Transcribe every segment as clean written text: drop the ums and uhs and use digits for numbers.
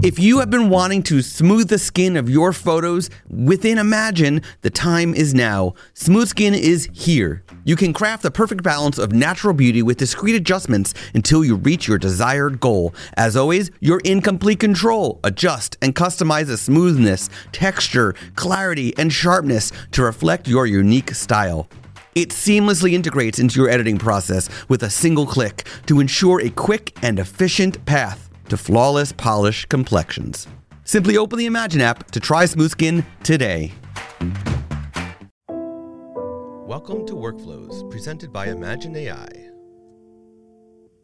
If you have been wanting to smooth the skin of your photos within Imagen, the time is now. Smooth Skin is here. You can craft the perfect balance of natural beauty with discreet adjustments until you reach your desired goal. As always, you're in complete control. Adjust and customize the smoothness, texture, clarity, and sharpness to reflect your unique style. It seamlessly integrates into your editing process with a single click to ensure a quick and efficient path to flawless polish complexions. Simply open the Imagen app to try Smooth Skin today. Welcome to Workflows, presented by Imagen AI.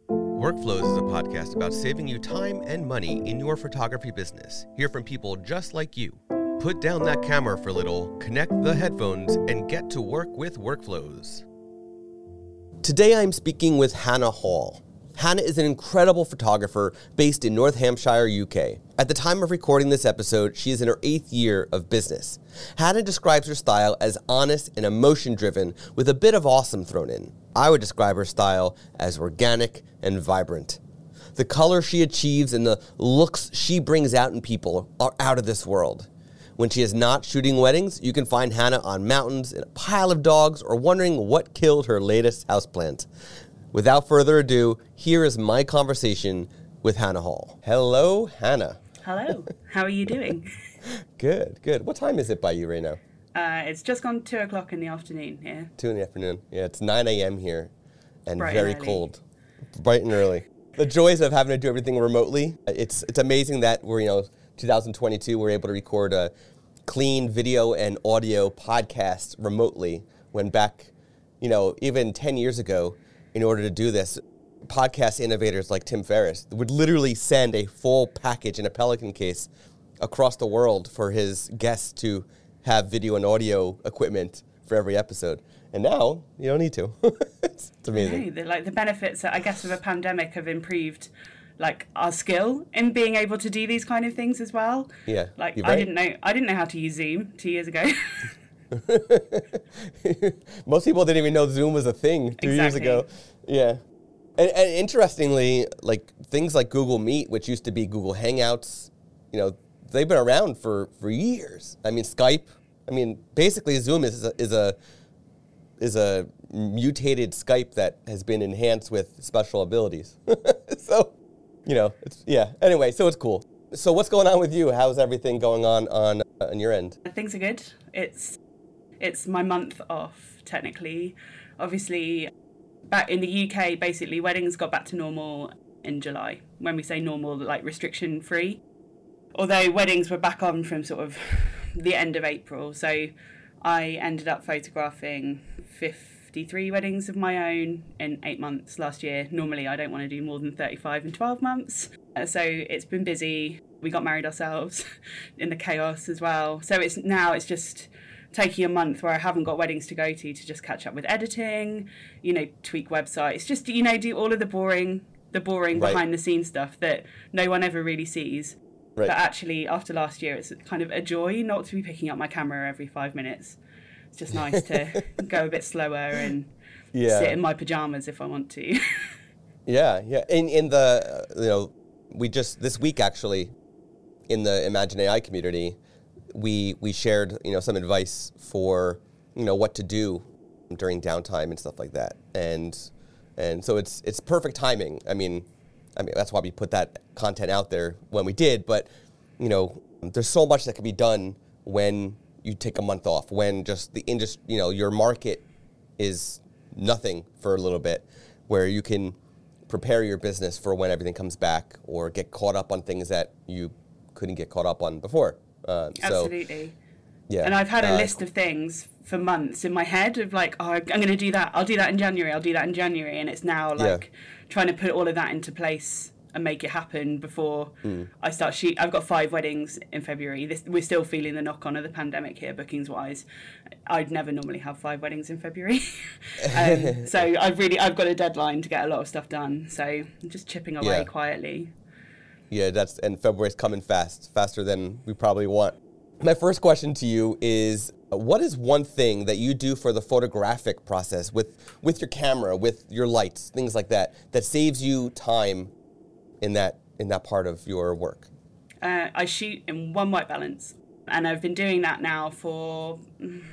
Workflows is a podcast about saving you time and money in your photography business. Hear from people just like you. Put down that camera for a little, connect the headphones, and get to work with Workflows. Today I'm speaking with Hannah Hall. Hannah is an incredible photographer based in Northamptonshire, UK. At the time of recording this episode, she is in her 8th year of business. Hannah describes her style as honest and emotion-driven with a bit of awesome thrown in. I would describe her style as organic and vibrant. The color she achieves and the looks she brings out in people are out of this world. When she is not shooting weddings, you can find Hannah on mountains, in a pile of dogs, or wondering what killed her latest houseplant. Without further ado, here is my conversation with Hannah Hall. Hello, Hannah. Hello. How are you doing? Good. What time is it by you right now? It's just gone 2 o'clock in the afternoon here. Yeah. 2 in the afternoon. Yeah, it's 9 a.m. here and bright very early. Cold. Bright and early. The joys of having to do everything remotely. It's amazing that we're, 2022, we're able to record a clean video and audio podcast remotely when back, even 10 years ago, in order to do this, podcast innovators like Tim Ferriss would literally send a full package in a Pelican case across the world for his guests to have video and audio equipment for every episode. And now you don't need to. It's amazing. No, the benefits, I guess, of a pandemic have improved, our skill in being able to do these kind of things as well. Yeah. Right. I didn't know how to use Zoom 2 years ago. Most people didn't even know Zoom was a thing two years ago. Yeah. And interestingly, things like Google Meet, which used to be Google Hangouts, they've been around for years. I mean, Skype. I mean, basically Zoom is a mutated Skype that has been enhanced with special abilities. Anyway, so it's cool. So what's going on with you? How's everything going on your end? Things are good. It's my month off, technically. Obviously, back in the UK, basically, weddings got back to normal in July. When we say normal, restriction-free. Although weddings were back on from sort of the end of April. So I ended up photographing 53 weddings of my own in 8 months last year. Normally, I don't want to do more than 35 in 12 months. So it's been busy. We got married ourselves in the chaos as well. So it's just taking a month where I haven't got weddings to go to just catch up with editing, tweak websites, just, do all of the boring right. behind the scenes stuff that no one ever really sees. Right. But actually, after last year, it's kind of a joy not to be picking up my camera every 5 minutes. It's just nice to go a bit slower and sit in my pajamas if I want to. Yeah. In the, we just, this week actually, in the Imagen AI community, we shared, some advice for, what to do during downtime and stuff like that. And so it's perfect timing. I mean, that's why we put that content out there when we did, but, there's so much that can be done when you take a month off, when just the industry, your market is nothing for a little bit, where you can prepare your business for when everything comes back or get caught up on things that you couldn't get caught up on before. Absolutely. Yeah. And I've had a list of things for months in my head of I'm going to do that. I'll do that in January. And it's now trying to put all of that into place and make it happen before I start shooting. I've got 5 weddings in February. We're still feeling the knock-on of the pandemic here, bookings-wise. I'd never normally have 5 weddings in February. So I've got a deadline to get a lot of stuff done. So I'm just chipping away quietly. Yeah, and February's coming fast, faster than we probably want. My first question to you is, what is one thing that you do for the photographic process with your camera, with your lights, things like that, that saves you time in that part of your work? I shoot in one white balance, and I've been doing that now for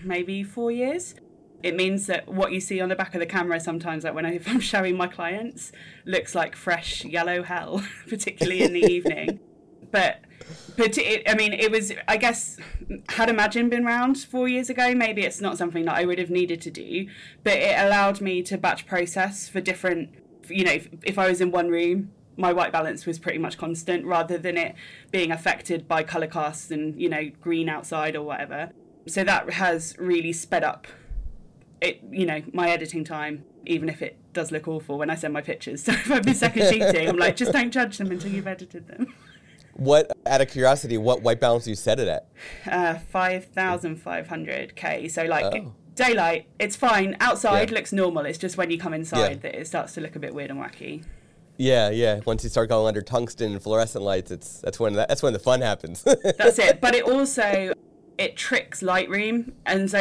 maybe 4 years. It means that what you see on the back of the camera sometimes, like if I'm showing my clients, looks like fresh yellow hell, particularly in the evening. But I guess, had Imagen been around 4 years ago, maybe it's not something that I would have needed to do, but it allowed me to batch process for different, if I was in one room, my white balance was pretty much constant rather than it being affected by colour casts and, green outside or whatever. So that has really sped up my editing time, even if it does look awful when I send my pictures. So if I've been second sheeting, I'm like, just don't judge them until you've edited them. What, out of curiosity, what white balance do you set it at? 5,500K. So daylight, it's fine. Outside looks normal. It's just when you come inside that it starts to look a bit weird and wacky. Yeah. Once you start going under tungsten and fluorescent lights, that's when the fun happens. That's it. But it also tricks Lightroom, and so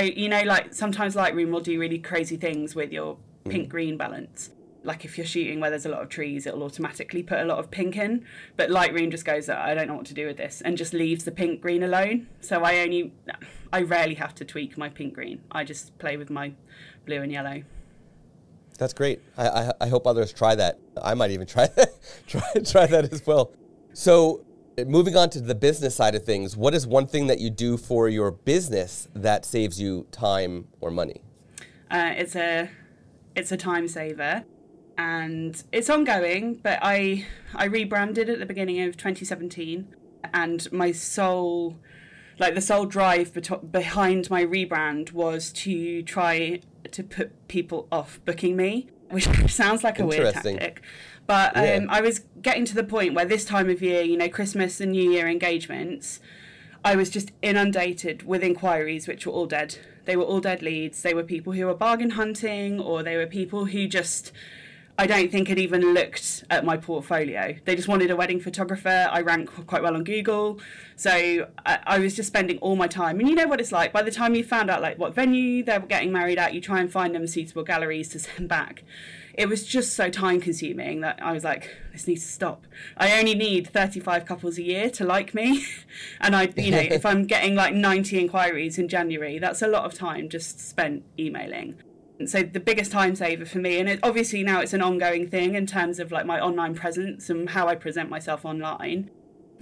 sometimes Lightroom will do really crazy things with your pink-green balance. Like if you're shooting where there's a lot of trees, it'll automatically put a lot of pink in. But Lightroom just goes, I don't know what to do with this, and just leaves the pink-green alone. So I rarely have to tweak my pink-green. I just play with my blue and yellow. That's great. I hope others try that. I might even try that, try that as well. So moving on to the business side of things, what is one thing that you do for your business that saves you time or money? It's a time saver, and it's ongoing. But I rebranded at the beginning of 2017, and my sole, the sole drive behind my rebrand was to try to put people off booking me, which sounds like a weird tactic. But I was getting to the point where this time of year, Christmas and New Year engagements, I was just inundated with inquiries which were all dead. They were all dead leads. They were people who were bargain hunting, or they were people who just, I don't think had even looked at my portfolio. They just wanted a wedding photographer. I rank quite well on Google. So I was just spending all my time. And you know what it's like. By the time you found out what venue they were getting married at, you try and find them suitable galleries to send back. It was just so time consuming that I was like, this needs to stop. I only need 35 couples a year to like me. And if I'm getting 90 inquiries in January, that's a lot of time just spent emailing. And so the biggest time saver for me, and obviously now it's an ongoing thing in terms of my online presence and how I present myself online,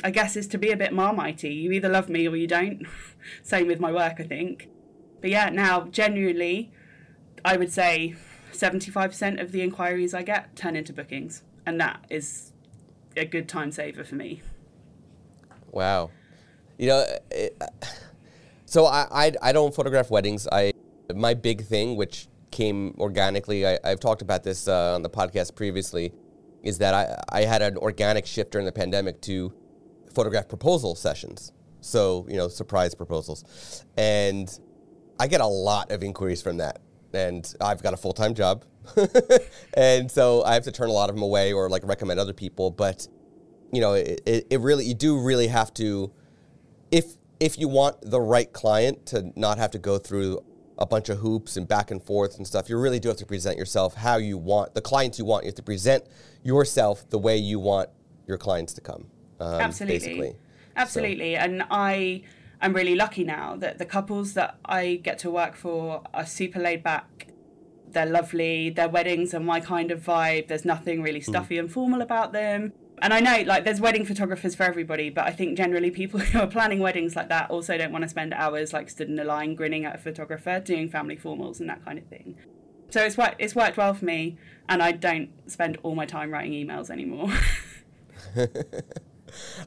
I guess, is to be a bit Marmitey. You either love me or you don't. Same with my work, I think. But yeah, now genuinely, I would say 75% of the inquiries I get turn into bookings, and that is a good time saver for me. Wow. So I don't photograph weddings. My big thing, which came organically, I've talked about this on the podcast previously, is that I had an organic shift during the pandemic to photograph proposal sessions. So, surprise proposals. And I get a lot of inquiries from that. And I've got a full-time job. And so I have to turn a lot of them away or recommend other people. But, it really, you do really have to, if you want the right client to not have to go through a bunch of hoops and back and forth and stuff, you really do have to present yourself how you want, the clients you want. You have to present yourself the way you want your clients to come. Absolutely. So. And I'm really lucky now that the couples that I get to work for are super laid back. They're lovely. Their weddings are my kind of vibe. There's nothing really stuffy and formal about them. And I know there's wedding photographers for everybody, but I think generally people who are planning weddings like that also don't want to spend hours stood in a line grinning at a photographer doing family formals and that kind of thing. So it's worked well for me, and I don't spend all my time writing emails anymore.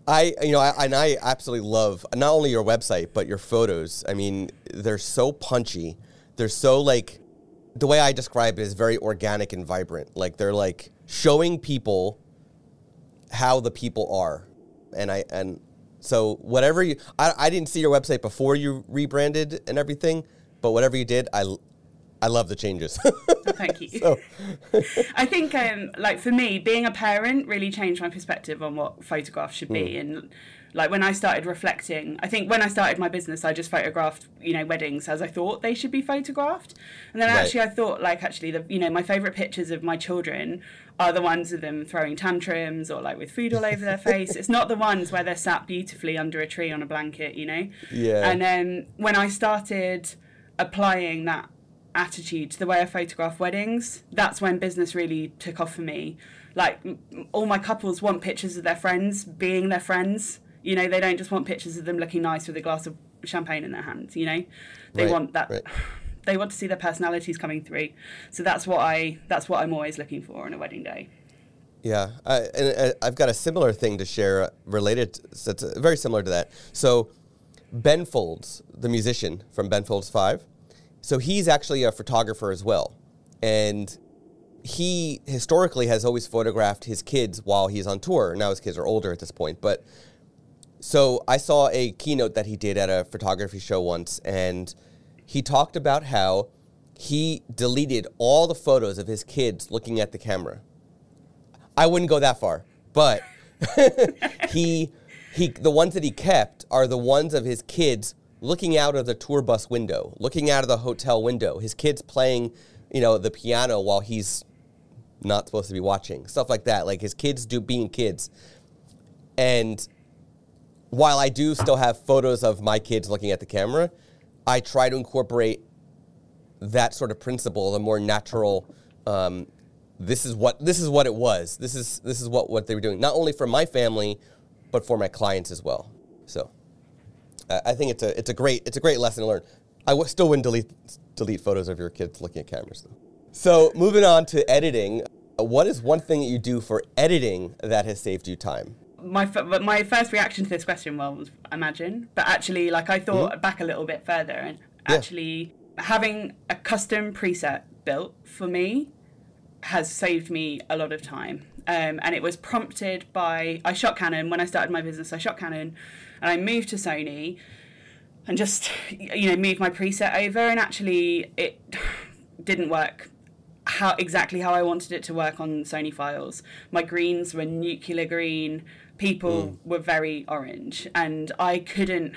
I absolutely love not only your website, but your photos. I mean, they're so punchy. They're so the way I describe it is very organic and vibrant. They're showing people how the people are. And so whatever you, I didn't see your website before you rebranded and everything, but whatever you did, I I love the changes. Oh, thank you. So. I think, like for me, being a parent really changed my perspective on what photographs should be. And like when I started reflecting, I think when I started my business, I just photographed, you know, weddings as I thought they should be photographed. And then actually I thought like, actually, the, you know, my favourite pictures of my children are the ones of them throwing tantrums or like with food all over their face. It's not the ones where they're sat beautifully under a tree on a blanket, you know? Yeah. And then when I started applying that attitude to the way I photograph weddings, that's when business really took off for me. Like all my couples want pictures of their friends being their friends, you know, they don't just want pictures of them looking nice with a glass of champagne in their hands, you know, they want that, they want to see their personalities coming through. So that's what I'm always looking for on a wedding day. Yeah. And I've got a similar thing to share related, so it's very similar to that. So Ben Folds, the musician from Ben Folds 5, so he's actually a photographer as well. And he historically has always photographed his kids while he's on tour. Now his kids are older at this point. But so I saw a keynote that he did at a photography show once. And he talked about how he deleted all the photos of his kids looking at the camera. I wouldn't go that far. But he the ones that he kept are the ones of his kids looking out of the tour bus window, looking out of the hotel window, his kids playing, you know, the piano while he's not supposed to be watching, stuff like that. Like his kids do being kids. And while I do still have photos of my kids looking at the camera, I try to incorporate that sort of principle, the more natural, this is what it was. This is what they were doing, not only for my family, but for my clients as well. So I think it's a great lesson to learn. I still wouldn't delete photos of your kids looking at cameras, though. So moving on to editing, what is one thing that you do for editing that has saved you time? My first reaction to this question was Imagen, but actually, like I thought back a little bit further, and actually having a custom preset built for me has saved me a lot of time. And it was prompted by, I shot Canon. When I started my business, I shot Canon and I moved to Sony and just, you know, moved my preset over, and actually it didn't work exactly how I wanted it to work on Sony files. My greens were nuclear green, people were very orange, and I couldn't,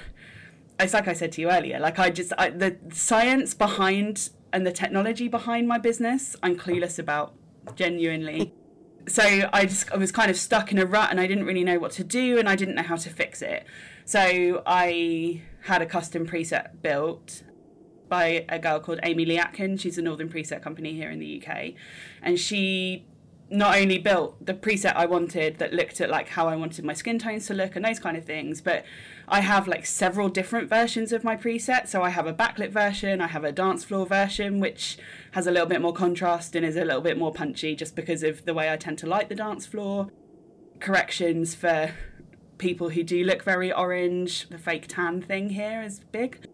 it's like I said to you earlier, like I the science behind and the technology behind my business, I'm clueless about, genuinely. So I was kind of stuck in a rut and I didn't really know what to do and I didn't know how to fix it. So I had a custom preset built by a girl called Amy Lee Atkin. She's a Northern Preset company here in the UK. And she not only built the preset I wanted that looked at like how I wanted my skin tones to look and those kind of things, but I have like several different versions of my preset. So I have a backlit version, I have a dance floor version, which has a little bit more contrast and is a little bit more punchy just because of the way I tend to light the dance floor. Corrections for people who do look very orange, the fake tan thing here is big.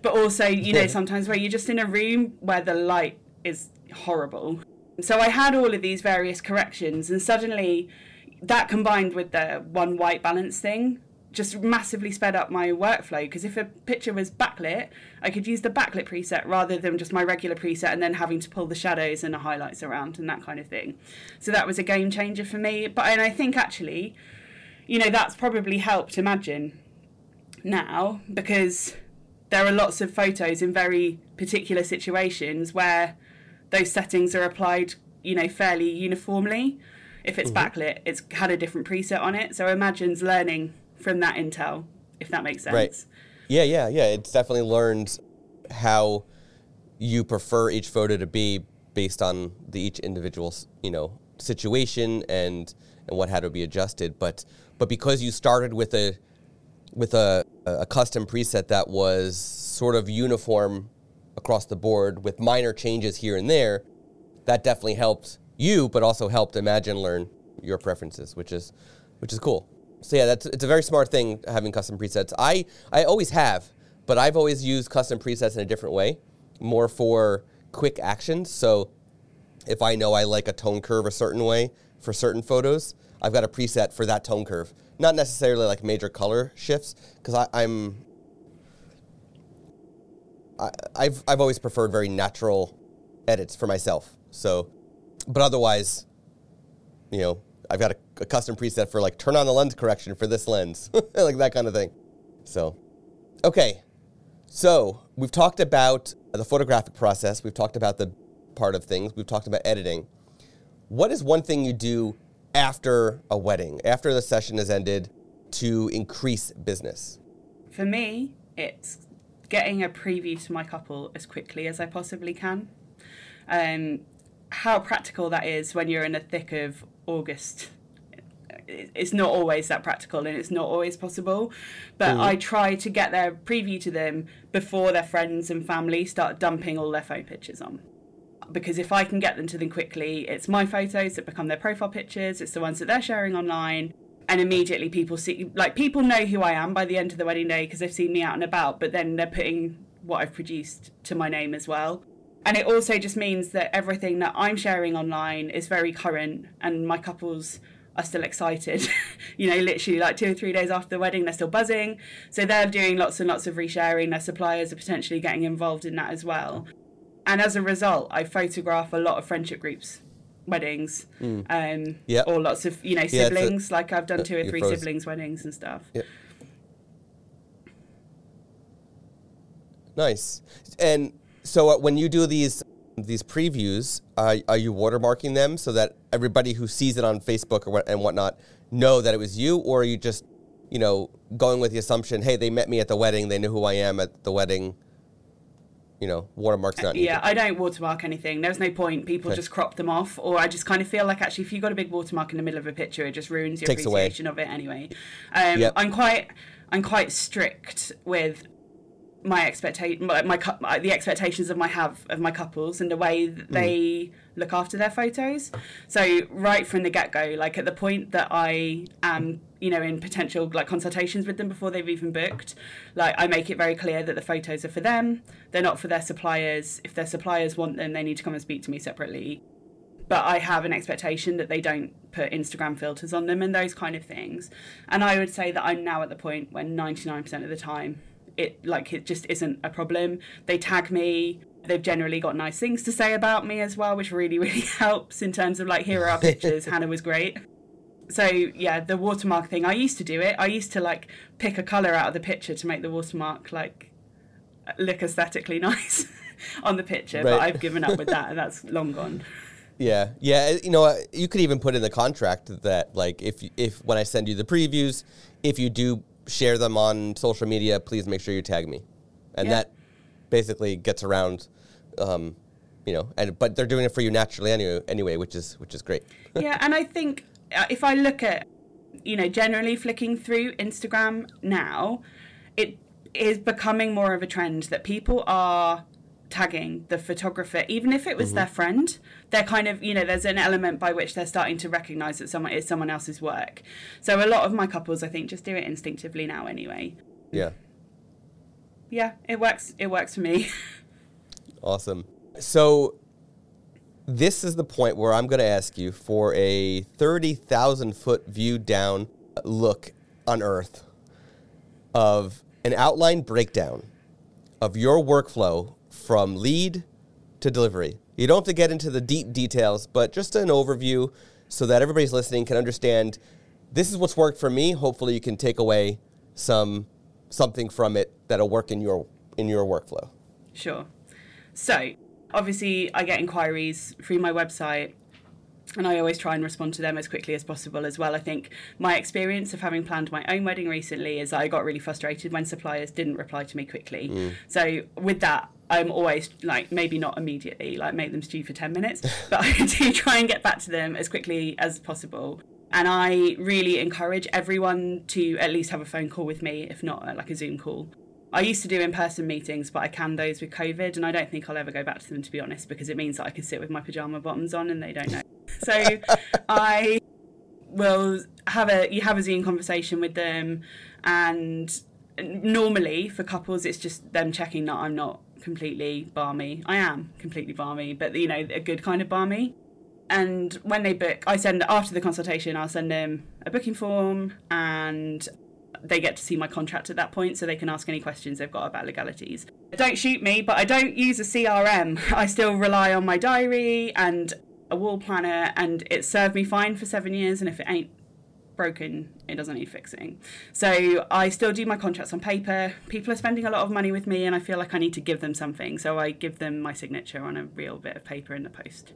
But also, you know, sometimes where you're just in a room where the light is horrible. So I had all of these various corrections, and suddenly that combined with the one white balance thing just massively sped up my workflow, because if a picture was backlit, I could use the backlit preset rather than just my regular preset and then having to pull the shadows and the highlights around and that kind of thing. So that was a game changer for me. But and I think actually, you know, that's probably helped Imagen now, because there are lots of photos in very particular situations where those settings are applied, you know, fairly uniformly. If it's backlit, it's had a different preset on it. So Imagen's learning from that intel, if that makes sense. Right. Yeah. It's definitely learned how you prefer each photo to be based on each individual, you know, situation and what had to be adjusted. But because you started with a custom preset that was sort of uniform across the board with minor changes here and there, that definitely helped you, but also helped Imagen learn your preferences, which is cool. So yeah, it's a very smart thing, having custom presets. I always have, but I've always used custom presets in a different way, more for quick actions. So if I know I like a tone curve a certain way for certain photos, I've got a preset for that tone curve. Not necessarily like major color shifts, because I've always preferred very natural edits for myself. So, but otherwise, you know, I've got a custom preset for like turn on the lens correction for this lens, like that kind of thing. So, okay. So we've talked about the photographic process. We've talked about the part of things. We've talked about editing. What is one thing you do after a wedding, after the session has ended, to increase business? For me, it's getting a preview to my couple as quickly as I possibly can. How practical that is when you're in the thick of August, it's not always that practical and it's not always possible, but I try to get their preview to them before their friends and family start dumping all their phone pictures on. Because if I can get them to them quickly, it's my photos that become their profile pictures, it's the ones that they're sharing online, and immediately people see, like, people know who I am by the end of the wedding day because they've seen me out and about, but then they're putting what I've produced to my name as well. And it also just means that everything that I'm sharing online is very current and my couples are still excited. You know, literally like 2 or 3 days after the wedding, they're still buzzing. So they're doing lots and lots of resharing. Their suppliers are potentially getting involved in that as well. And as a result, I photograph a lot of friendship groups, weddings, or lots of, you know, siblings. Like I've done 2 or 3 siblings' weddings and stuff. Yep. Nice. And so when you do these previews, are you watermarking them so that everybody who sees it on Facebook or and whatnot know that it was you? Or are you just, you know, going with the assumption, hey, they met me at the wedding, they knew who I am at the wedding? You know, watermark's not needed. Yeah, I don't watermark anything. There's no point. People just crop them off. Or I just kind of feel like, actually, if you've got a big watermark in the middle of a picture, it just ruins your appreciation of it anyway. I'm quite strict with the expectations of my couples and the way that they look after their photos. So right from the get-go, like at the point that I am, you know, in potential like consultations with them before they've even booked, like I make it very clear that the photos are for them. They're not for their suppliers. If their suppliers want them, they need to come and speak to me separately. But I have an expectation that they don't put Instagram filters on them and those kind of things. And I would say that I'm now at the point when 99% of the time, it just isn't a problem. They tag me. They've generally got nice things to say about me as well, which really, really helps in terms of like, here are our pictures. Hannah was great. So yeah, the watermark thing, I used to do it. I used to like pick a colour out of the picture to make the watermark like look aesthetically nice on the picture. Right. But I've given up with that and that's long gone. Yeah. Yeah. You know, you could even put in the contract that like, if when I send you the previews, if you do share them on social media, please make sure you tag me. And that basically gets around, you know, but they're doing it for you naturally anyway, which is great. Yeah, and I think if I look at, you know, generally flicking through Instagram now, it is becoming more of a trend that people are tagging the photographer, even if it was their friend. They're kind of, you know, there's an element by which they're starting to recognize that someone is someone else's work. So a lot of my couples, I think, just do it instinctively now anyway. Yeah, it works for me. Awesome. So this is the point where I'm going to ask you for a 30,000 foot view down look on Earth of an outline breakdown of your workflow from lead to delivery. You don't have to get into the deep details, but just an overview so that everybody's listening can understand this is what's worked for me. Hopefully you can take away something from it that'll work in your workflow. Sure. So obviously I get inquiries through my website and I always try and respond to them as quickly as possible as well. I think my experience of having planned my own wedding recently is that I got really frustrated when suppliers didn't reply to me quickly. So with that, I'm always like, maybe not immediately, like make them stew for 10 minutes, but I do try and get back to them as quickly as possible. And I really encourage everyone to at least have a phone call with me, if not like a Zoom call. I used to do in-person meetings, but I canned those with COVID, and I don't think I'll ever go back to them, to be honest, because it means that I can sit with my pyjama bottoms on and they don't know. So I will have a Zoom conversation with them, and normally for couples, it's just them checking that I'm not completely barmy. I am completely barmy, but you know, a good kind of barmy. And when they book, after the consultation, I'll send them a booking form and they get to see my contract at that point, so they can ask any questions they've got about legalities. Don't shoot me, but I don't use a CRM. I still rely on my diary and a wall planner, and it served me fine for 7 years, and if it ain't broken, it doesn't need fixing. So I still do my contracts on paper. People are spending a lot of money with me, and I feel like I need to give them something, so I give them my signature on a real bit of paper in the post,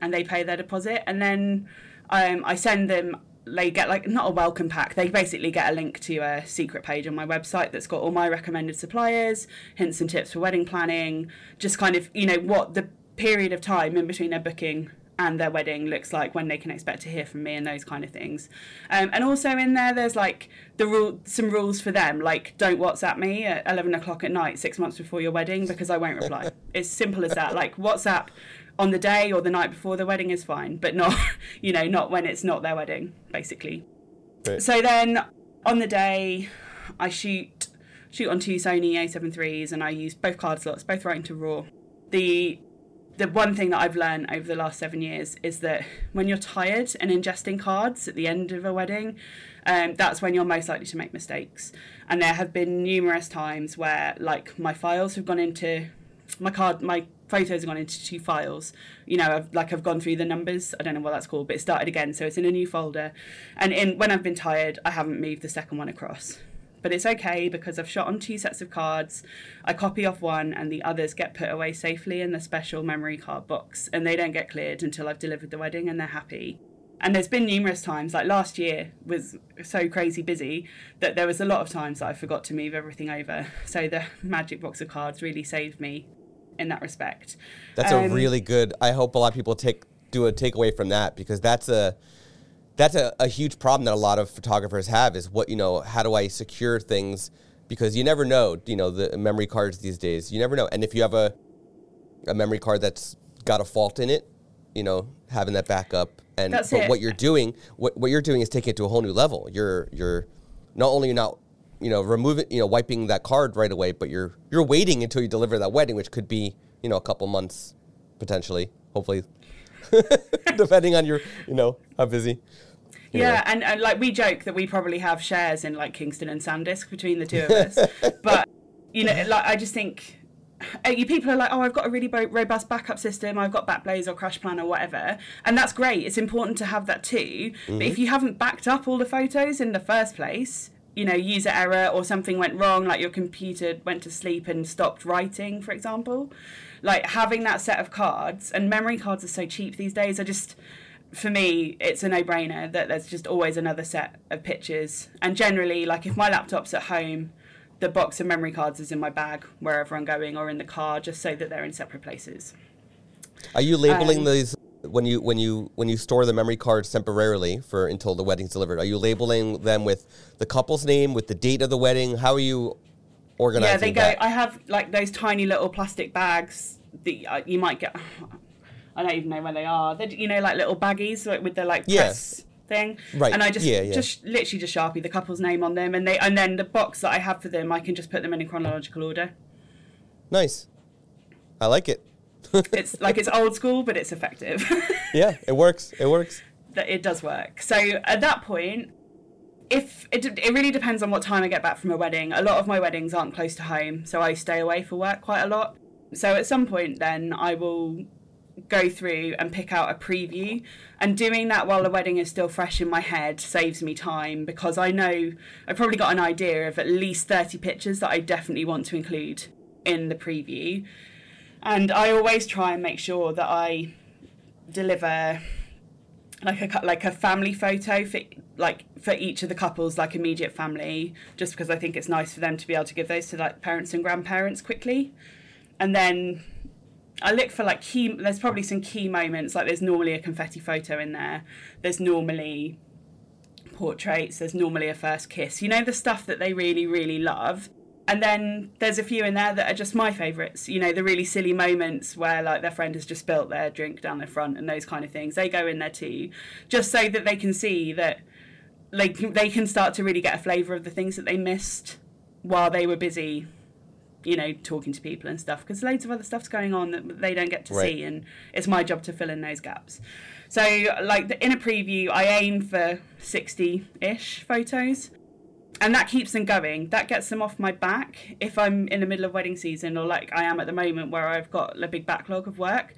and they pay their deposit, and then I send them, they get like not a welcome pack, they basically get a link to a secret page on my website that's got all my recommended suppliers, hints and tips for wedding planning, just kind of, you know, what the period of time in between their booking and their wedding looks like, when they can expect to hear from me and those kind of things. And also in there's like the some rules for them, like don't WhatsApp me at 11 o'clock at night 6 months before your wedding, because I won't reply. It's simple as that. Like WhatsApp on the day or the night before the wedding is fine, but not, you know, not when it's not their wedding, basically. Right. So then on the day I shoot on two Sony A7IIIs, and I use both card slots, both right into RAW. The one thing that I've learned over the last 7 years is that when you're tired and ingesting cards at the end of a wedding, that's when you're most likely to make mistakes. And there have been numerous times where, like, my files have gone into my photos have gone into two files. You know, I've gone through the numbers. I don't know what that's called, but it started again, so it's in a new folder. And when I've been tired, I haven't moved the second one across. But it's okay, because I've shot on two sets of cards. I copy off one, and the others get put away safely in the special memory card box, and they don't get cleared until I've delivered the wedding and they're happy. And there's been numerous times, like last year was so crazy busy that there was a lot of times that I forgot to move everything over. So the magic box of cards really saved me in that respect. That's a really good, I hope a lot of people do a takeaway from that, because that's a huge problem that a lot of photographers have, is what, you know, how do I secure things? Because you never know, you know, the memory cards these days, you never know. And if you have a memory card that's got a fault in it, you know, having that backup. And that's but it. what you're doing is taking it to a whole new level. You're not only not, you know, removing, you know, wiping that card right away, but you're waiting until you deliver that wedding, which could be, you know, a couple months potentially, hopefully. Depending on your, you know, how busy. Anyway. Yeah, and like we joke that we probably have shares in like Kingston and SanDisk between the two of us. But, you know, like I just think people are like, oh, I've got a really robust backup system. I've got Backblaze or Crash Plan or whatever. And that's great. It's important to have that too. Mm-hmm. But if you haven't backed up all the photos in the first place, you know, user error or something went wrong, like your computer went to sleep and stopped writing, for example. Like having that set of cards, and memory cards are so cheap these days. For me, it's a no-brainer that there's just always another set of pictures. And generally, like if my laptop's at home, the box of memory cards is in my bag wherever I'm going, or in the car, just so that they're in separate places. Are you labeling these when you store the memory cards temporarily for until the wedding's delivered? Are you labeling them with the couple's name, with the date of the wedding? How are you organizing? Yeah, they go. That? I have like those tiny little plastic bags that you might get. I don't even know where they are. They're, you know, like little baggies with the like press thing. Right. And I just literally just Sharpie the couple's name on them, and then the box that I have for them, I can just put them in a chronological order. Nice. I like it. It's like, it's old school, but it's effective. Yeah, it works. It works. It does work. So at that point, if it really depends on what time I get back from a wedding. A lot of my weddings aren't close to home, so I stay away for work quite a lot. So at some point then I will go through and pick out a preview, and doing that while the wedding is still fresh in my head saves me time, because I know I've probably got an idea of at least 30 pictures that I definitely want to include in the preview. And I always try and make sure that I deliver like a family photo for each of the couples, like immediate family, just because I think it's nice for them to be able to give those to like parents and grandparents quickly. And then I look for like there's probably some key moments. Like there's normally a confetti photo in there. There's normally portraits. There's normally a first kiss. You know, the stuff that they really, really love. And then there's a few in there that are just my favourites. You know, the really silly moments where like their friend has just spilt their drink down their front and those kind of things. They go in there too, just so that they can see that like they can start to really get a flavour of the things that they missed while they were busy, you know, talking to people and stuff, because loads of other stuff's going on that they don't get to see, and it's my job to fill in those gaps. So like in a preview, I aim for 60-ish photos. And that keeps them going. That gets them off my back if I'm in the middle of wedding season, or like I am at the moment where I've got a big backlog of work.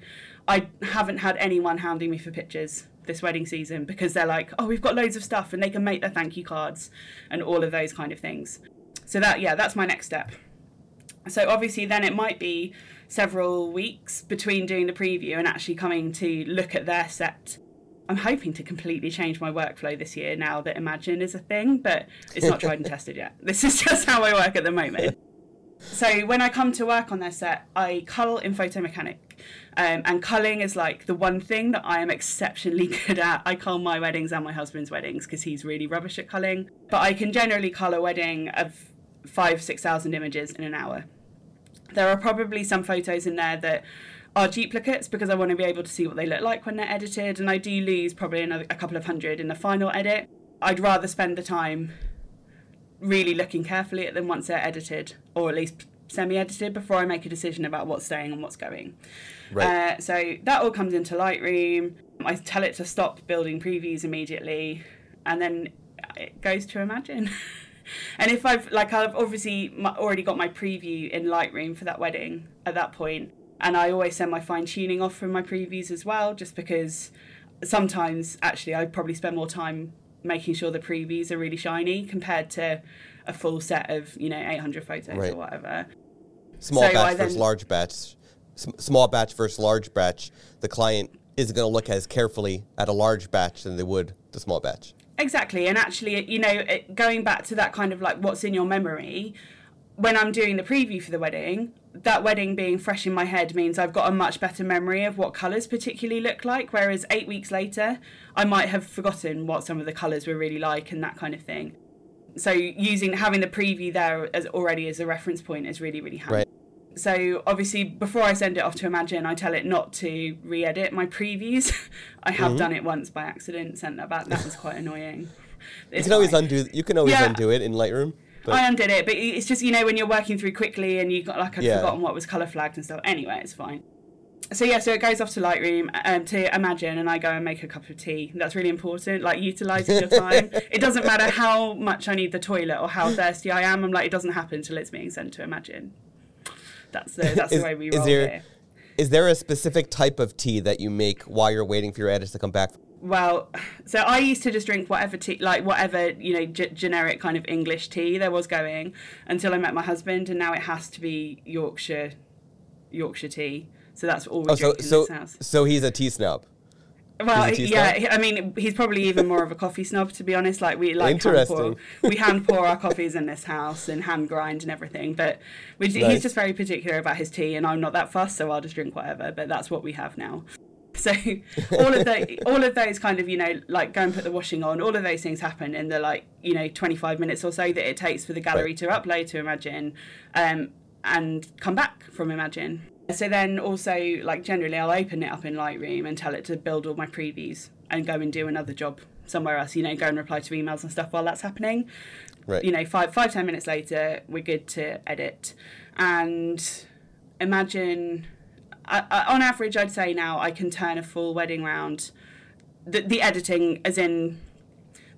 I haven't had anyone hounding me for pictures this wedding season because they're like, oh, we've got loads of stuff, and they can make their thank you cards and all of those kind of things. So that, yeah, that's my next step. So obviously then it might be several weeks between doing the preview and actually coming to look at their set. I'm hoping to completely change my workflow this year now that Imagen is a thing, but it's not tried and tested yet. This is just how I work at the moment. So when I come to work on their set, I cull in Photo Mechanic. And culling is like the one thing that I am exceptionally good at. I cull my weddings and my husband's weddings because he's really rubbish at culling. But I can generally cull a wedding of 5,000-6,000 images in an hour. There are probably some photos in there that are duplicates because I want to be able to see what they look like when they're edited, and I do lose probably another, a couple of hundred in the final edit. I'd rather spend the time really looking carefully at them once they're edited, or at least semi-edited, before I make a decision about what's staying and what's going. Right. So that all comes into Lightroom. I tell it to stop building previews immediately, and then it goes to Imagen. And if I've obviously already got my preview in Lightroom for that wedding at that point, and I always send my fine-tuning off from my previews as well, just because sometimes actually I probably spend more time making sure the previews are really shiny compared to a full set of, 800 photos right. or whatever. Small batch versus large batch. The client isn't going to look as carefully at a large batch than they would the small batch. Exactly. And actually, going back to that kind of like what's in your memory, when I'm doing the preview for the wedding, that wedding being fresh in my head means I've got a much better memory of what colours particularly look like, whereas 8 weeks later, I might have forgotten what some of the colours were really like and that kind of thing. So having the preview there as a reference point is really, really handy. Right. So obviously, before I send it off to Imagen, I tell it not to re-edit my previews. I have done it once by accident, sent that back. That was quite annoying. You can always undo it in Lightroom. But I undid it, but it's just, when you're working through quickly and you've got forgotten what was colour flagged and stuff. Anyway, it's fine. So it goes off to Lightroom, to Imagen, and I go and make a cup of tea. That's really important, utilising your time. It doesn't matter how much I need the toilet or how thirsty I am. I'm like, it doesn't happen until it's being sent to Imagen. That's the way we roll here. Is there a specific type of tea that you make while you're waiting for your edits to come back? Well, so I used to just drink whatever tea, generic kind of English tea there was going, until I met my husband, and now it has to be Yorkshire tea. So that's all we drink in this house. So he's a tea snob. Well, yeah, I mean, he's probably even more of a coffee snob, to be honest. We hand pour our coffees in this house and hand grind and everything. But he's just very particular about his tea, and I'm not that fussed, so I'll just drink whatever. But that's what we have now. So all of those kind of, go and put the washing on, all of those things happen in the 25 minutes or so that it takes for the gallery to upload to Imagen, and come back from Imagen. So then also, generally I'll open it up in Lightroom and tell it to build all my previews and go and do another job somewhere else, go and reply to emails and stuff while that's happening. Right. 5-10 minutes later, we're good to edit. And Imagen, I, on average, I'd say now I can turn a full wedding round. The editing, as in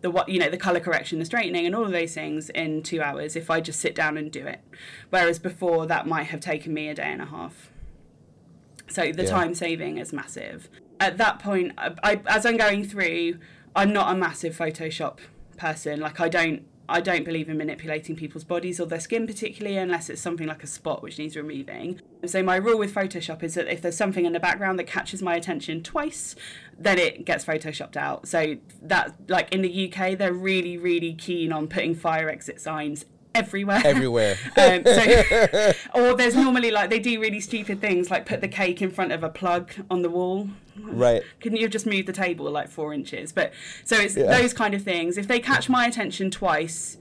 the colour correction, the straightening and all of those things in 2 hours if I just sit down and do it. Whereas before, that might have taken me a day and a half. So the time saving is massive. At that point, as I'm going through, I'm not a massive Photoshop person. I don't believe in manipulating people's bodies or their skin particularly, unless it's something like a spot which needs removing. So my rule with Photoshop is that if there's something in the background that catches my attention twice, then it gets Photoshopped out. So that, in the UK, they're really, really keen on putting fire exit signs everywhere. Or there's normally they do really stupid things like put the cake in front of a plug on the wall. Right. Couldn't you have just moved the table 4 inches? But so it's those kind of things. If they catch my attention twice,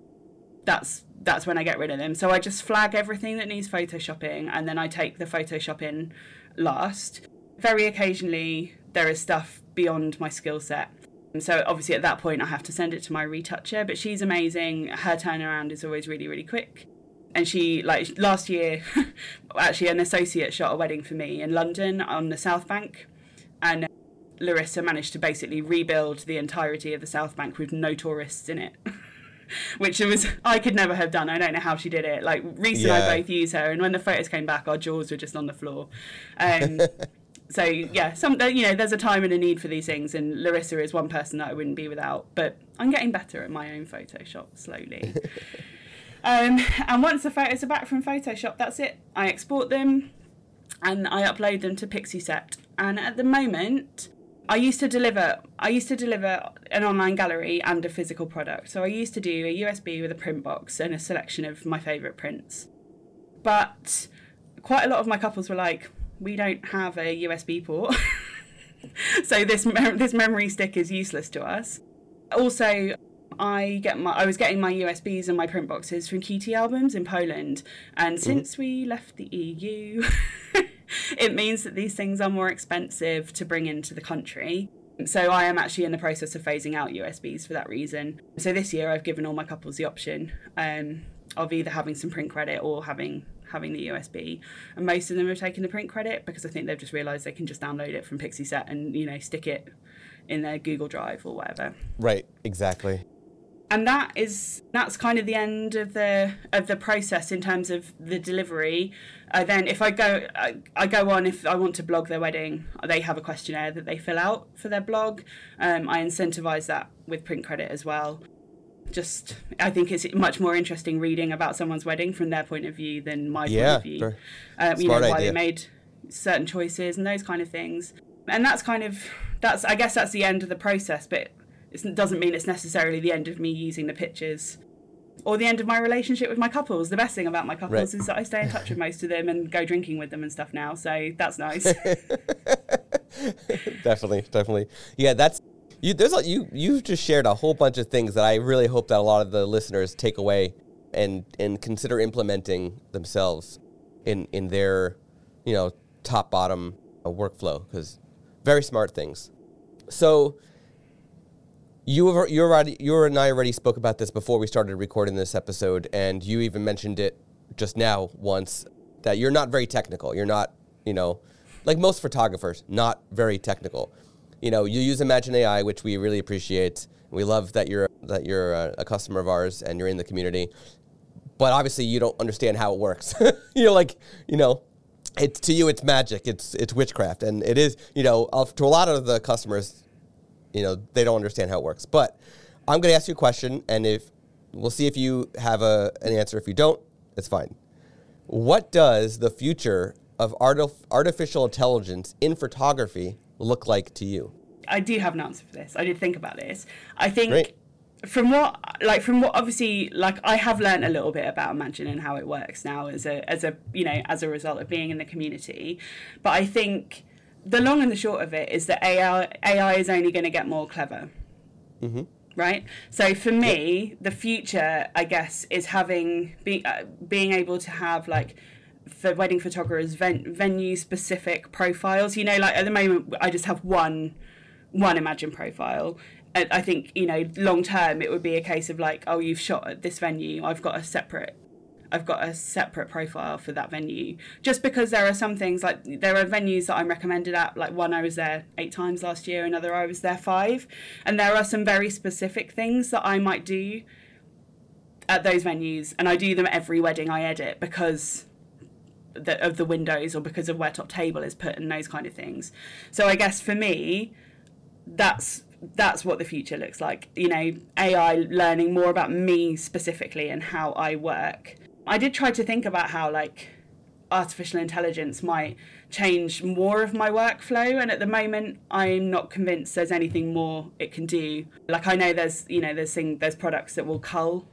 that's when I get rid of them. So I just flag everything that needs photoshopping, and then I take the photoshop in last. Very occasionally there is stuff beyond my skill set. And so obviously at that point I have to send it to my retoucher, but she's amazing. Her turnaround is always really, really quick. And she, last year, actually an associate shot a wedding for me in London on the South Bank. And Larissa managed to basically rebuild the entirety of the South Bank with no tourists in it. which was, I could never have done. I don't know how she did it. Like, Reece and I both use her, and when the photos came back, our jaws were just on the floor. So yeah, there's a time and a need for these things, and Larissa is one person that I wouldn't be without, but I'm getting better at my own Photoshop slowly. And once the photos are back from Photoshop, that's it. I export them and I upload them to PixieSet. And at the moment, I used to deliver an online gallery and a physical product. So I used to do a USB with a print box and a selection of my favourite prints. But quite a lot of my couples were like, we don't have a USB port. So this memory stick is useless to us. Also, I was getting my USBs and my print boxes from Cutie Albums in Poland. And since we left the EU... it means that these things are more expensive to bring into the country. So I am actually in the process of phasing out USBs for that reason. So this year I've given all my couples the option of either having some print credit or having the USB. And most of them have taken the print credit because I think they've just realised they can just download it from PixieSet and, stick it in their Google Drive or whatever. Right, exactly. And that's kind of the end of the process in terms of the delivery. Then if I go on, if I want to blog their wedding, they have a questionnaire that they fill out for their blog. I incentivise that with print credit as well. Just, I think it's much more interesting reading about someone's wedding from their point of view than my point of view. Smart idea. Why they made certain choices and those kind of things. And that's the end of the process, but it doesn't mean it's necessarily the end of me using the pictures or the end of my relationship with my couples. The best thing about my couples is that I stay in touch with most of them and go drinking with them and stuff now. So that's nice. Definitely. Yeah, you've just shared a whole bunch of things that I really hope that a lot of the listeners take away and consider implementing themselves in their, top bottom workflow, because very smart things. So... You and I already spoke about this before we started recording this episode, and you even mentioned it just now once, that you're not very technical. You're not, like most photographers, not very technical. You use Imagen AI, which we really appreciate. We love that you're a customer of ours and you're in the community, but obviously you don't understand how it works. It's to you, it's magic, it's witchcraft, and it is. To a lot of the customers, they don't understand how it works. But I'm going to ask you a question, and if we'll see if you have an answer. If you don't, it's fine. What does the future of artificial intelligence in photography look like to you? I do have an answer for this. I did think about this. I think from what I have learned a little bit about Imagen and how it works now as a result of being in the community. But I think the long and the short of it is that AI is only going to get more clever, right? So for me, the future, I guess, is being able to have, like, for wedding photographers, venue-specific profiles. At the moment, I just have one Imagen profile. And I think, long-term, it would be a case of, like, oh, you've shot at this venue. I've got a separate profile for that venue, just because there are some things, like, there are venues that I'm recommended at, like one I was there 8 times last year, another I was there 5, and there are some very specific things that I might do at those venues, and I do them every wedding I edit because of the windows or because of where top table is put and those kind of things. So I guess for me, that's what the future looks like, AI learning more about me specifically and how I work. I did try to think about how, like, artificial intelligence might change more of my workflow, and at the moment I'm not convinced there's anything more it can do. Like, I know there's products that will cull.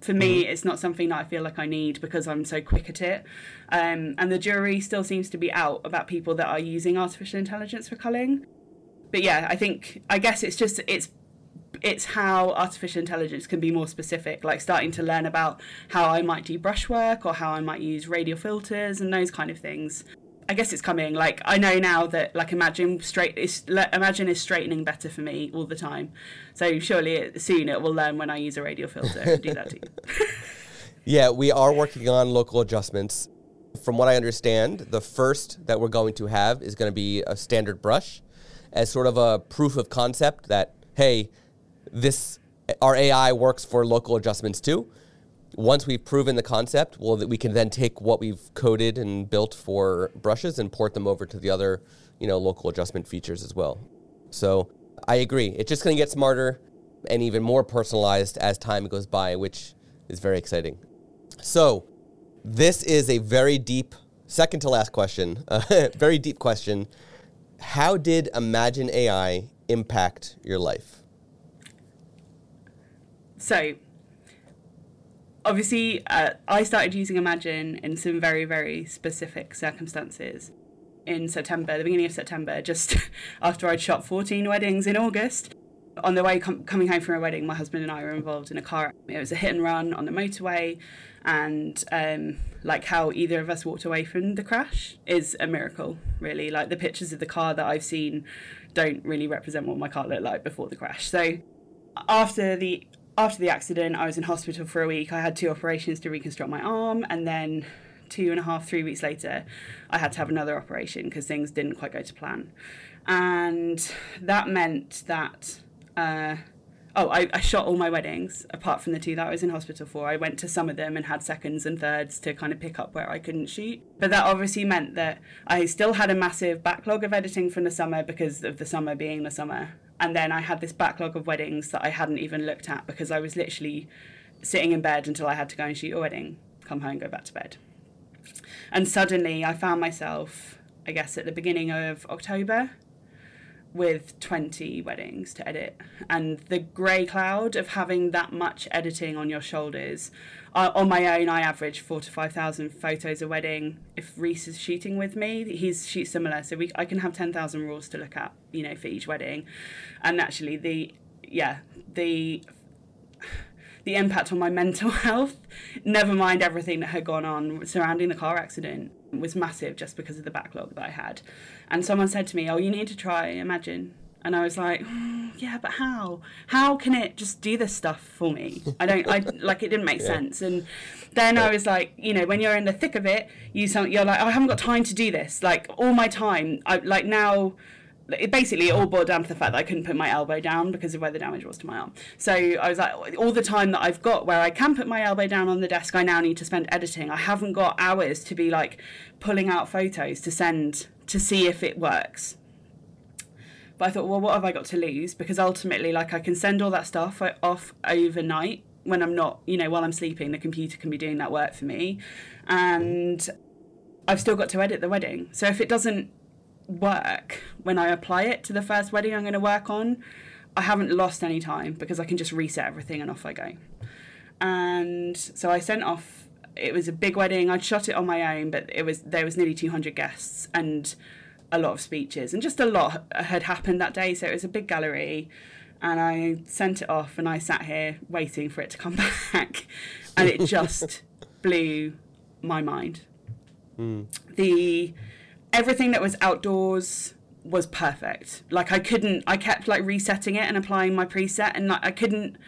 For me, it's not something that I feel like I need because I'm so quick at it. And the jury still seems to be out about people that are using artificial intelligence for culling. But yeah, I guess it's how artificial intelligence can be more specific, like starting to learn about how I might do brushwork or how I might use radial filters and those kind of things. I guess it's coming. Like, I know now that, like, Imagen is straightening better for me all the time. So surely soon it will learn when I use a radial filter and do that to you. Yeah, we are working on local adjustments. From what I understand, the first that we're going to have is going to be a standard brush, as sort of a proof of concept that, hey, this our AI works for local adjustments too. Once we've proven the concept, well, that we can then take what we've coded and built for brushes and port them over to the other, you know, local adjustment features as well. So I agree. It's just going to get smarter and even more personalized as time goes by, which is very exciting. So this is a very deep, second to last question, very deep question. How did Imagen AI impact your life? So obviously, I started using Imagen in some very, very specific circumstances in September, the beginning of September, just after I'd shot 14 weddings in August. On the way coming home from a wedding, my husband and I were involved in a car accident. It was a hit and run on the motorway, and like how either of us walked away from the crash is a miracle, really. Like the pictures of the car that I've seen don't really represent what my car looked like before the crash. So after the accident, I was in hospital for a week. I had 2 operations to reconstruct my arm, and then 2.5-3 weeks later, I had to have another operation because things didn't quite go to plan. And that meant that I shot all my weddings, apart from the 2 that I was in hospital for. I went to some of them and had seconds and thirds to kind of pick up where I couldn't shoot. But that obviously meant that I still had a massive backlog of editing from the summer because of the summer being the summer. And then I had this backlog of weddings that I hadn't even looked at because I was literally sitting in bed until I had to go and shoot a wedding, come home, go back to bed. And suddenly I found myself, I guess, at the beginning of October, with 20 weddings to edit, and the grey cloud of having that much editing on your shoulders. On my own, I average 4,000 to 5,000 photos a wedding. If Reece is shooting with me, he's shoots similar, so I can have 10,000 rules to look at, you know, for each wedding. And actually, the impact on my mental health, never mind everything that had gone on surrounding the car accident, was massive just because of the backlog that I had. And someone said to me, "Oh, you need to try Imagen." And I was like, yeah, but how? How can it just do this stuff for me? It didn't make sense. And then I was like, you know, when you're in the thick of it, you're like, oh, I haven't got time to do this. Like all my time, it all boiled down to the fact that I couldn't put my elbow down because of where the damage was to my arm. So I was like, all the time that I've got where I can put my elbow down on the desk, I now need to spend editing. I haven't got hours to be like pulling out photos to send to see if it works. But I thought, well, what have I got to lose? Because ultimately, like, I can send all that stuff off overnight when I'm not, you know, while I'm sleeping, the computer can be doing that work for me. And I've still got to edit the wedding. So if it doesn't work when I apply it to the first wedding I'm going to work on, I haven't lost any time because I can just reset everything and off I go. And so I sent off, it was a big wedding, I'd shot it on my own, but there was nearly 200 guests and a lot of speeches, and just a lot had happened that day, so it was a big gallery. And I sent it off and I sat here waiting for it to come back and it just blew my mind. Everything that was outdoors was perfect. Like I kept like resetting it and applying my preset, and like I couldn't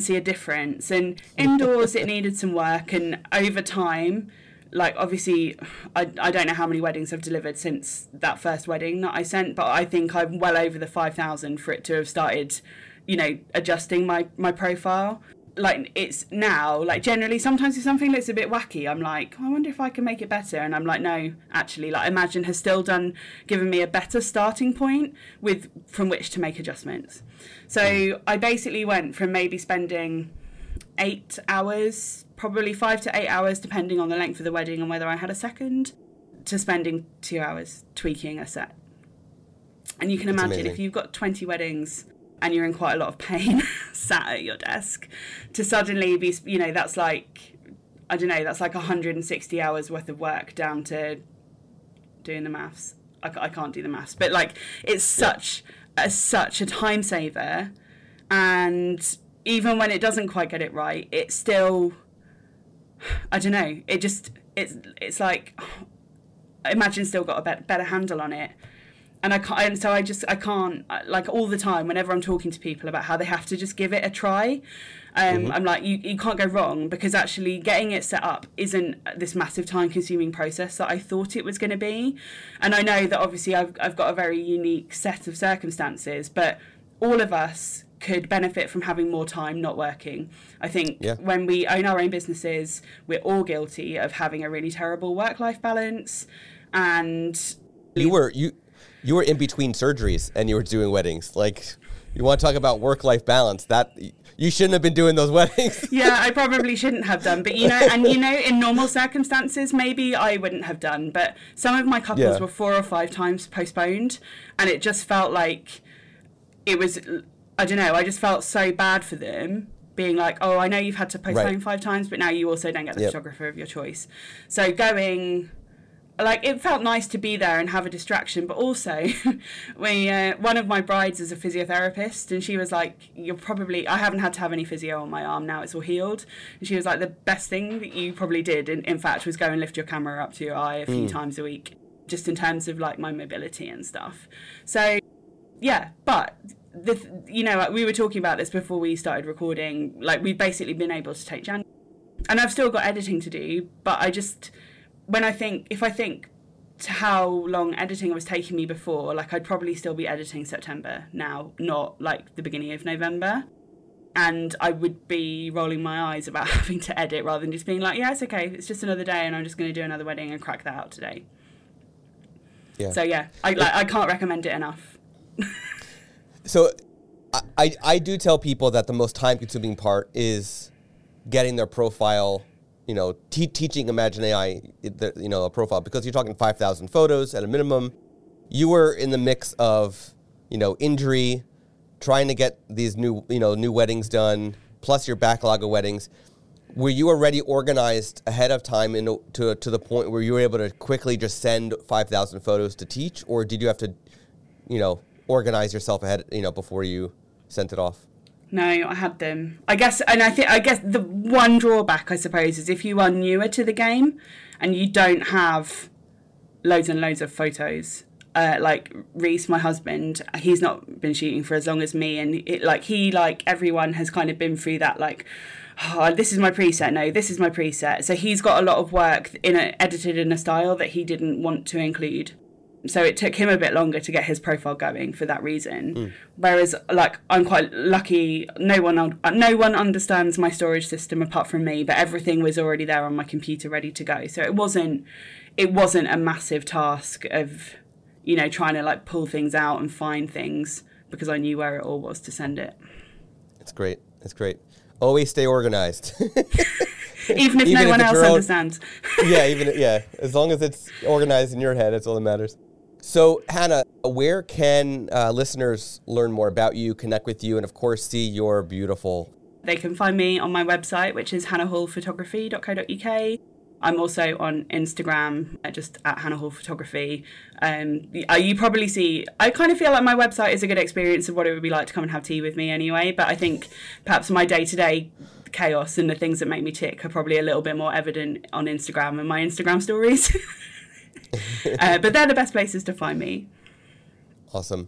see a difference. And indoors it needed some work, and over time, like obviously I don't know how many weddings I've delivered since that first wedding that I sent, but I think I'm well over the 5,000 for it to have started, you know, adjusting my profile. Like it's now, like generally sometimes if something looks a bit wacky, I'm like, oh, I wonder if I can make it better. And I'm like, no, actually, like Imagen has still given me a better starting point from which to make adjustments. So I basically went from maybe spending 8 hours, probably 5 to 8 hours, depending on the length of the wedding and whether I had a second, to spending 2 hours tweaking a set. And you can imagine if you've got 20 weddings and you're in quite a lot of pain sat at your desk, to suddenly be, you know, that's like, I don't know, that's like 160 hours worth of work down to doing the maths. I can't do the maths, but like it's such a time saver. And even when it doesn't quite get it right, it's still, I don't know, it just, it's like, Imagine still got a better handle on it. And I can't, like all the time, whenever I'm talking to people about how they have to just give it a try, I'm like, you can't go wrong, because actually getting it set up isn't this massive time-consuming process that I thought it was going to be. And I know that obviously I've got a very unique set of circumstances, but all of us could benefit from having more time not working. I think when we own our own businesses, we're all guilty of having a really terrible work-life balance. And you were in between surgeries and you were doing weddings. Like, you want to talk about work-life balance, that you shouldn't have been doing those weddings. Yeah, I probably shouldn't have done. But, in normal circumstances, maybe I wouldn't have done. But some of my couples were 4 or 5 times postponed. And it just felt like it was, I don't know, I just felt so bad for them, being like, oh, I know you've had to postpone 5 times, but now you also don't get the photographer of your choice. So going... like, it felt nice to be there and have a distraction, but also one of my brides is a physiotherapist, and she was like, I haven't had to have any physio on my arm now, it's all healed. And she was like, the best thing that you probably did, in fact, was go and lift your camera up to your eye a few times a week, just in terms of, like, my mobility and stuff. So, yeah, but... we were talking about this before we started recording, like, we've basically been able to take January, and I've still got editing to do, but I just... If I think to how long editing was taking me before, like, I'd probably still be editing September now, not like the beginning of November. And I would be rolling my eyes about having to edit rather than just being like, yeah, it's okay, it's just another day and I'm just going to do another wedding and crack that out today. Yeah. So yeah, I can't recommend it enough. So I do tell people that the most time consuming part is getting their profile, teaching Imagen AI, a profile, because you're talking 5,000 photos at a minimum. You were in the mix of, injury, trying to get these new weddings done, plus your backlog of weddings. Were you already organized ahead of time to the point where you were able to quickly just send 5,000 photos to teach, or did you have to, organize yourself ahead, before you sent it off? No, I had them. I guess the one drawback, I suppose, is if you are newer to the game and you don't have loads and loads of photos, like Reece, my husband, he's not been shooting for as long as me. And everyone has kind of been through that, like, oh, this is my preset. No, this is my preset. So he's got a lot of work edited in a style that he didn't want to include. So it took him a bit longer to get his profile going for that reason. Whereas, like, I'm quite lucky. No one understands my storage system apart from me, but everything was already there on my computer ready to go. So it wasn't a massive task of, trying to, like, pull things out and find things, because I knew where it all was to send it. It's great. It's great. Always stay organized. Even if no one else understands. As long as it's organized in your head, that's all that matters. So, Hannah, where can listeners learn more about you, connect with you, and, of course, see your beautiful... They can find me on my website, which is hannahhallphotography.co.uk. I'm also on Instagram, just at Hannah Hall Photography. You probably see, I kind of feel like my website is a good experience of what it would be like to come and have tea with me anyway, but I think perhaps my day-to-day chaos and the things that make me tick are probably a little bit more evident on Instagram and my Instagram stories. But they're the best places to find me. Awesome.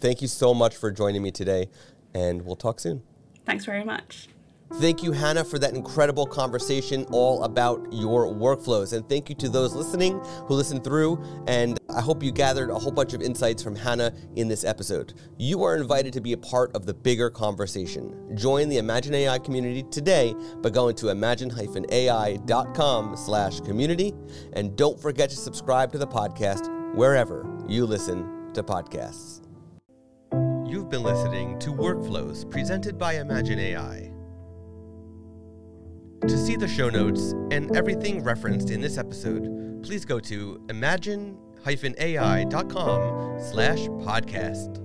Thank you so much for joining me today, and we'll talk soon. Thanks very much. Thank you, Hannah, for that incredible conversation all about your workflows. And thank you to those listening who listened through. And I hope you gathered a whole bunch of insights from Hannah in this episode. You are invited to be a part of the bigger conversation. Join the Imagen AI community today by going to imagen-ai.com/community. And don't forget to subscribe to the podcast wherever you listen to podcasts. You've been listening to Workflows, presented by Imagen AI. To see the show notes and everything referenced in this episode, please go to imagen-ai.com/podcast.